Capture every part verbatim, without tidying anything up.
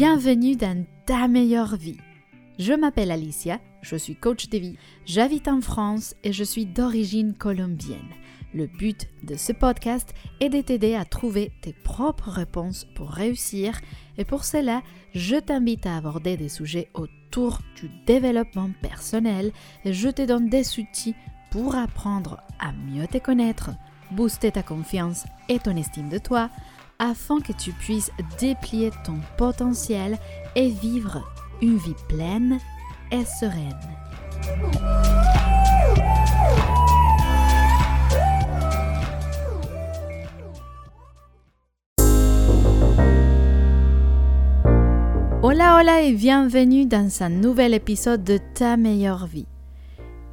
Bienvenue dans ta meilleure vie. Je m'appelle Alicia, je suis coach de vie. J'habite en France et je suis d'origine colombienne. Le but de ce podcast est de t'aider à trouver tes propres réponses pour réussir et pour cela, je t'invite à aborder des sujets autour du développement personnel et je te donne des outils pour apprendre à mieux te connaître, booster ta confiance et ton estime de toi afin que tu puisses déplier ton potentiel et vivre une vie pleine et sereine. Hola, hola et bienvenue dans un nouvel épisode de Ta meilleure vie.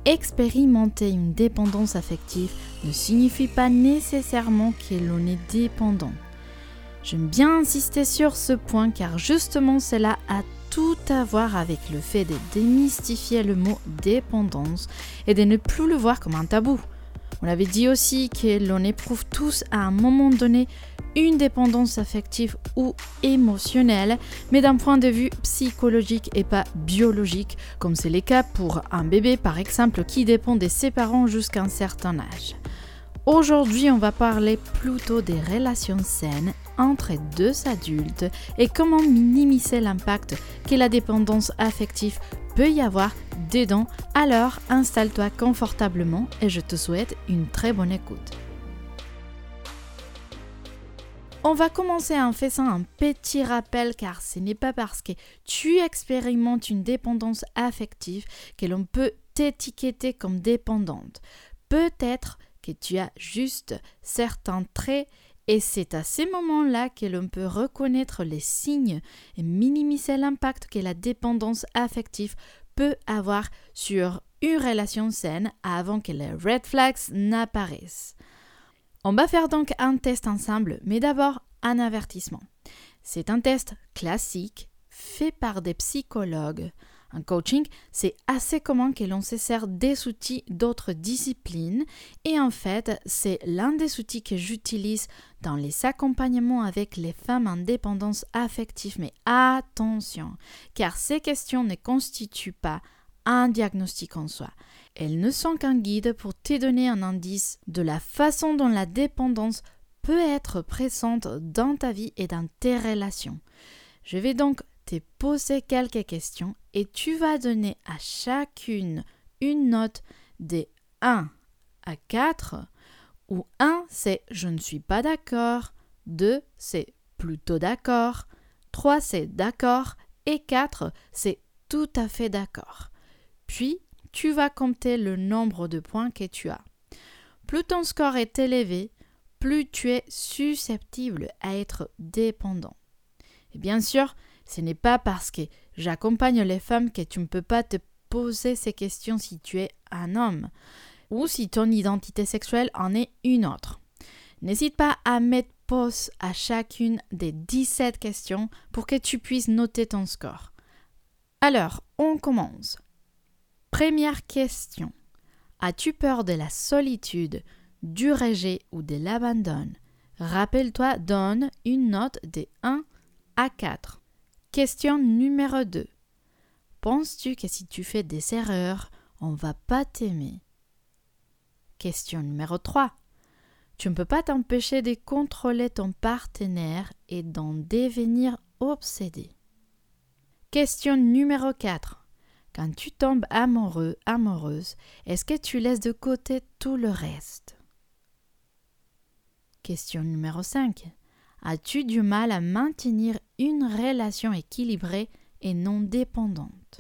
Expérimenter une dépendance affective ne signifie pas nécessairement que l'on est dépendant. J'aime bien insister sur ce point car justement cela a tout à voir avec le fait de démystifier le mot dépendance et de ne plus le voir comme un tabou. On avait dit aussi que l'on éprouve tous à un moment donné une dépendance affective ou émotionnelle, mais d'un point de vue psychologique et pas biologique, comme c'est le cas pour un bébé par exemple qui dépend de ses parents jusqu'à un certain âge. Aujourd'hui, on va parler plutôt des relations saines entre deux adultes et comment minimiser l'impact que la dépendance affective peut y avoir dedans. Alors, installe-toi confortablement et je te souhaite une très bonne écoute. On va commencer en faisant un petit rappel car ce n'est pas parce que tu expérimentes une dépendance affective que l'on peut t'étiqueter comme dépendante. Peut-être que tu as juste certains traits et c'est à ces moments-là que l'on peut reconnaître les signes et minimiser l'impact que la dépendance affective peut avoir sur une relation saine avant que les red flags n'apparaissent. On va faire donc un test ensemble, mais d'abord un avertissement. C'est un test classique, fait par des psychologues. En coaching, c'est assez commun que l'on se sert des outils d'autres disciplines et en fait, c'est l'un des outils que j'utilise dans les accompagnements avec les femmes en dépendance affective. Mais attention, car ces questions ne constituent pas un diagnostic en soi. Elles ne sont qu'un guide pour te donner un indice de la façon dont la dépendance peut être présente dans ta vie et dans tes relations. Je vais donc te poser quelques questions et tu vas donner à chacune une note de un à quatre où un c'est « je ne suis pas d'accord », deux c'est « plutôt d'accord », trois c'est « d'accord » et quatre c'est « tout à fait d'accord ». Puis, tu vas compter le nombre de points que tu as. Plus ton score est élevé, plus tu es susceptible à être dépendant. Et bien sûr, ce n'est pas parce que j'accompagne les femmes que tu ne peux pas te poser ces questions si tu es un homme ou si ton identité sexuelle en est une autre. N'hésite pas à mettre pause à chacune des dix-sept questions pour que tu puisses noter ton score. Alors, on commence. Première question. As-tu peur de la solitude, du rejet ou de l'abandon? Rappelle-toi, donne une note de un à quatre. Question numéro deux. Penses-tu que si tu fais des erreurs, on ne va pas t'aimer? Question numéro trois. Tu ne peux pas t'empêcher de contrôler ton partenaire et d'en devenir obsédé. Question numéro quatre. Quand tu tombes amoureux, amoureuse, est-ce que tu laisses de côté tout le reste? Question numéro cinq. As-tu du mal à maintenir une relation équilibrée et non dépendante?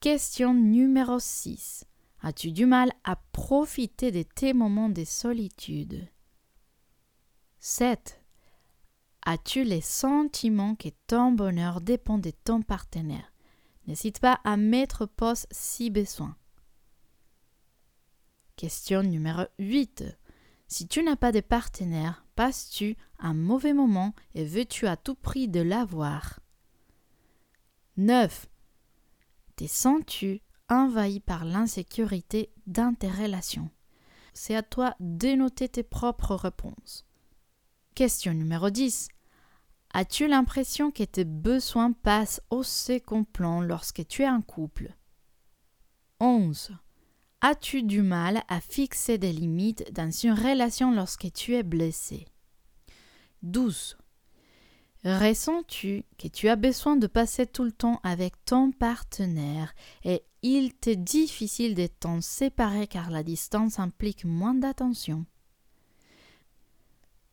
Question numéro six. As-tu du mal à profiter de tes moments de solitude? sept. As-tu les sentiments que ton bonheur dépend de ton partenaire? N'hésite pas à mettre pause si besoin. Question numéro huit. Si tu n'as pas de partenaire, passes-tu un mauvais moment et veux-tu à tout prix de l'avoir? neuf. Te sens-tu envahi par l'insécurité dans tes relations? C'est à toi de noter tes propres réponses. Question numéro dix. As-tu l'impression que tes besoins passent au second plan lorsque tu es en couple? onze. As-tu du mal à fixer des limites dans une relation lorsque tu es blessé? douze. Ressens-tu que tu as besoin de passer tout le temps avec ton partenaire et il t'est difficile de t'en séparer car la distance implique moins d'attention?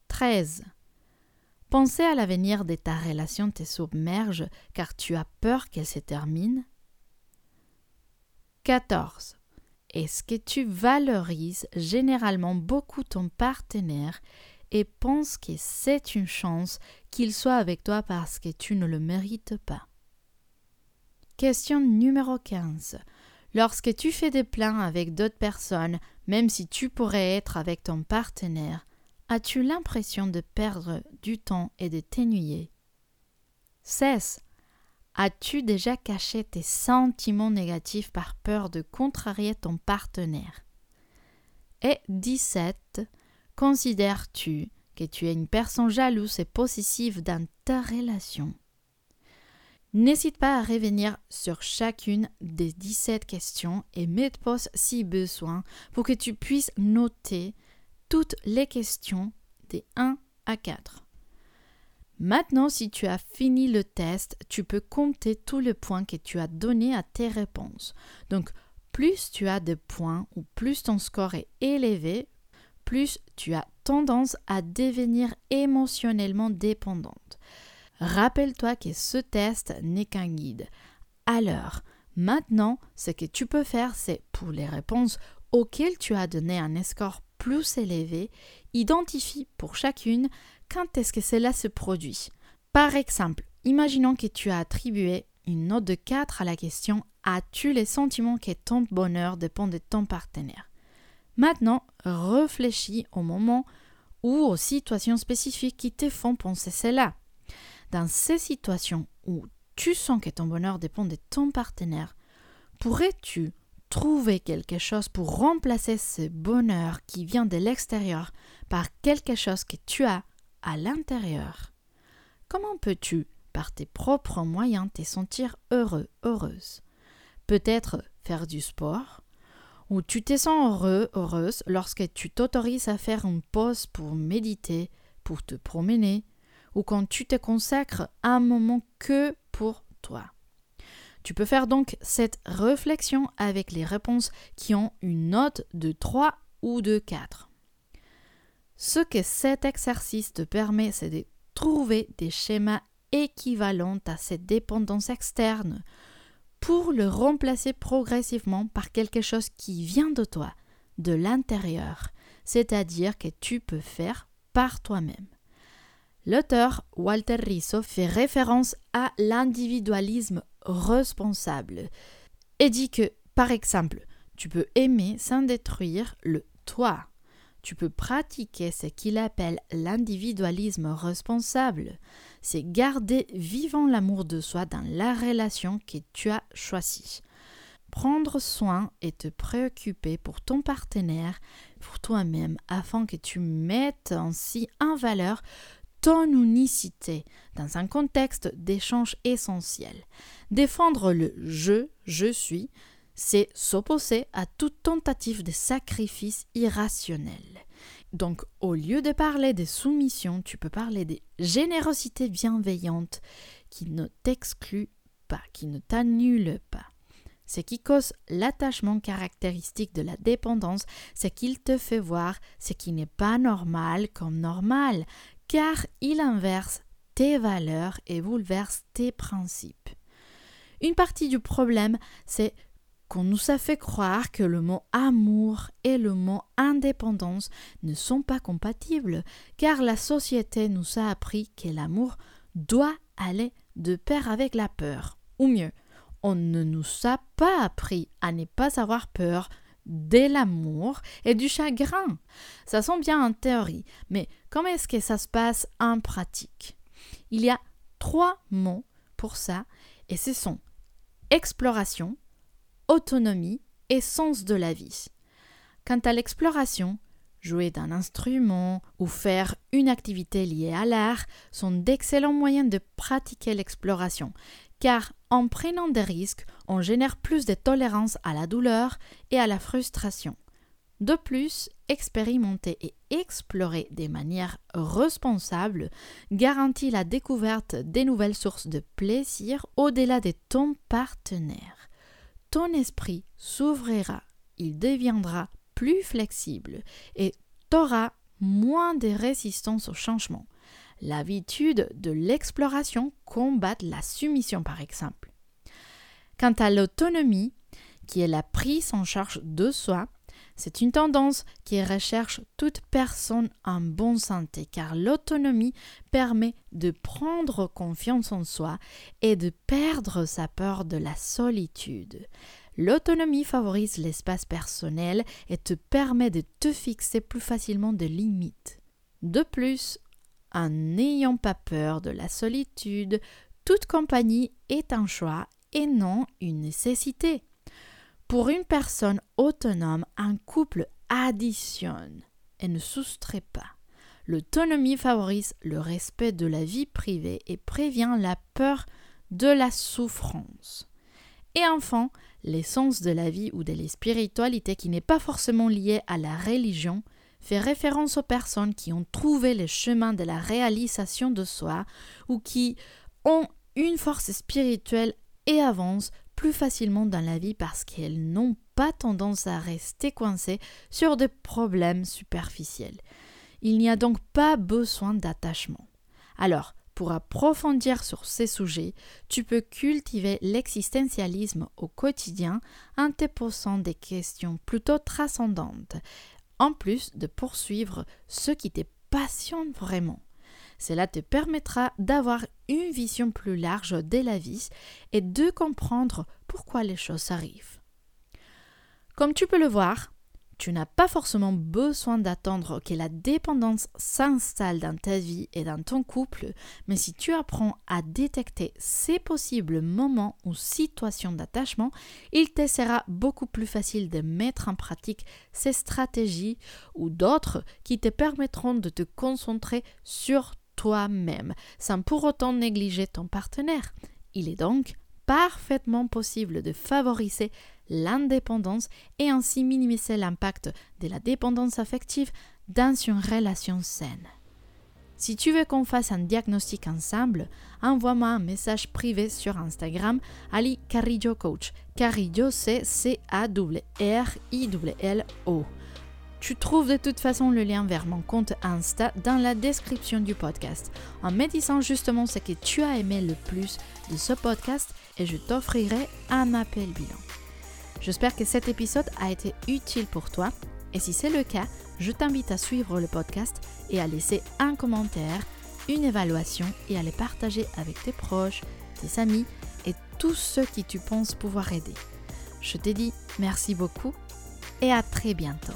treize. Penser à l'avenir de ta relation te submerge car tu as peur qu'elle se termine. quatorze. Est-ce que tu valorises généralement beaucoup ton partenaire et penses que c'est une chance qu'il soit avec toi parce que tu ne le mérites pas? Question numéro quinze. Lorsque tu fais des plans avec d'autres personnes, même si tu pourrais être avec ton partenaire, as-tu l'impression de perdre du temps et de t'ennuyer? seize. As-tu déjà caché tes sentiments négatifs par peur de contrarier ton partenaire? Et dix-sept. Considères-tu que tu es une personne jalouse et possessive dans ta relation? N'hésite pas à revenir sur chacune des dix-sept questions et mets pause si besoin pour que tu puisses noter toutes les questions des un à quatre. Maintenant, si tu as fini le test, tu peux compter tous les points que tu as donnés à tes réponses. Donc, plus tu as de points ou plus ton score est élevé, plus tu as tendance à devenir émotionnellement dépendante. Rappelle-toi que ce test n'est qu'un guide. Alors, maintenant, ce que tu peux faire, c'est pour les réponses auxquelles tu as donné un score plus élevé, identifie pour chacune quand est-ce que cela se produit. Par exemple, imaginons que tu as attribué une note de quatre à la question « As-tu les sentiments que ton bonheur dépend de ton partenaire ?» Maintenant, réfléchis au moment ou aux situations spécifiques qui te font penser cela. Dans ces situations où tu sens que ton bonheur dépend de ton partenaire, pourrais-tu trouver quelque chose pour remplacer ce bonheur qui vient de l'extérieur par quelque chose que tu as à l'intérieur? Comment peux-tu, par tes propres moyens, te sentir heureux, heureuse? Peut-être faire du sport? Ou tu te sens heureux, heureuse lorsque tu t'autorises à faire une pause pour méditer, pour te promener, ou quand tu te consacres un moment que pour toi. Tu peux faire donc cette réflexion avec les réponses qui ont une note de trois ou de quatre. Ce que cet exercice te permet, c'est de trouver des schémas équivalents à cette dépendance externe, pour le remplacer progressivement par quelque chose qui vient de toi, de l'intérieur, c'est-à-dire que tu peux faire par toi-même. L'auteur Walter Riso fait référence à l'individualisme responsable et dit que, par exemple, tu peux aimer sans détruire le toi. Tu peux pratiquer ce qu'il appelle l'individualisme responsable. C'est garder vivant l'amour de soi dans la relation que tu as choisie. Prendre soin et te préoccuper pour ton partenaire, pour toi-même, afin que tu mettes ainsi en valeur ton unicité dans un contexte d'échange essentiel. Défendre le « je »,« je suis », c'est s'opposer à toute tentative de sacrifice irrationnel. Donc, au lieu de parler de soumission, tu peux parler de générosité bienveillante qui ne t'exclut pas, qui ne t'annule pas. Ce qui cause l'attachement caractéristique de la dépendance, c'est qu'il te fait voir ce qui n'est pas normal comme normal, car il inverse tes valeurs et bouleverse tes principes. Une partie du problème, c'est qu'on nous a fait croire que le mot amour et le mot indépendance ne sont pas compatibles, car la société nous a appris que l'amour doit aller de pair avec la peur. Ou mieux, on ne nous a pas appris à ne pas avoir peur de l'amour et du chagrin. Ça sent bien en théorie, mais comment est-ce que ça se passe en pratique? Il y a trois mots pour ça, et ce sont exploration, autonomie et sens de la vie. Quant à l'exploration, jouer d'un instrument ou faire une activité liée à l'art sont d'excellents moyens de pratiquer l'exploration, car en prenant des risques, on génère plus de tolérance à la douleur et à la frustration. De plus, expérimenter et explorer de manière responsable garantit la découverte des nouvelles sources de plaisir au-delà de ton partenaire. Ton esprit s'ouvrira, il deviendra plus flexible et t'auras moins de résistance au changement. L'habitude de l'exploration combat la soumission, par exemple. Quant à l'autonomie, qui est la prise en charge de soi, c'est une tendance qui recherche toute personne en bonne santé, car l'autonomie permet de prendre confiance en soi et de perdre sa peur de la solitude. L'autonomie favorise l'espace personnel et te permet de te fixer plus facilement des limites. De plus, en n'ayant pas peur de la solitude, toute compagnie est un choix et non une nécessité. Pour une personne autonome, un couple additionne et ne soustrait pas. L'autonomie favorise le respect de la vie privée et prévient la peur de la souffrance. Et enfin, l'essence de la vie ou de la spiritualité qui n'est pas forcément liée à la religion fait référence aux personnes qui ont trouvé le chemin de la réalisation de soi ou qui ont une force spirituelle et avancent plus facilement dans la vie parce qu'elles n'ont pas tendance à rester coincées sur des problèmes superficiels. Il n'y a donc pas besoin d'attachement. Alors, pour approfondir sur ces sujets, tu peux cultiver l'existentialisme au quotidien en te posant des questions plutôt transcendantes, en plus de poursuivre ce qui te passionne vraiment. Cela te permettra d'avoir une vision plus large de la vie et de comprendre pourquoi les choses arrivent. Comme tu peux le voir, tu n'as pas forcément besoin d'attendre que la dépendance s'installe dans ta vie et dans ton couple, mais si tu apprends à détecter ces possibles moments ou situations d'attachement, il te sera beaucoup plus facile de mettre en pratique ces stratégies ou d'autres qui te permettront de te concentrer sur toi-même, sans pour autant négliger ton partenaire. Il est donc parfaitement possible de favoriser l'indépendance et ainsi minimiser l'impact de la dépendance affective dans une relation saine. Si tu veux qu'on fasse un diagnostic ensemble, envoie-moi un message privé sur Instagram Alicarrillo Coach. Carrillo, c'est C A R R I L L O. Tu trouves de toute façon le lien vers mon compte Insta dans la description du podcast, en me disant justement ce que tu as aimé le plus de ce podcast et je t'offrirai un appel bilan. J'espère que cet épisode a été utile pour toi et si c'est le cas, je t'invite à suivre le podcast et à laisser un commentaire, une évaluation et à le partager avec tes proches, tes amis et tous ceux qui tu penses pouvoir aider. Je te dis merci beaucoup et à très bientôt.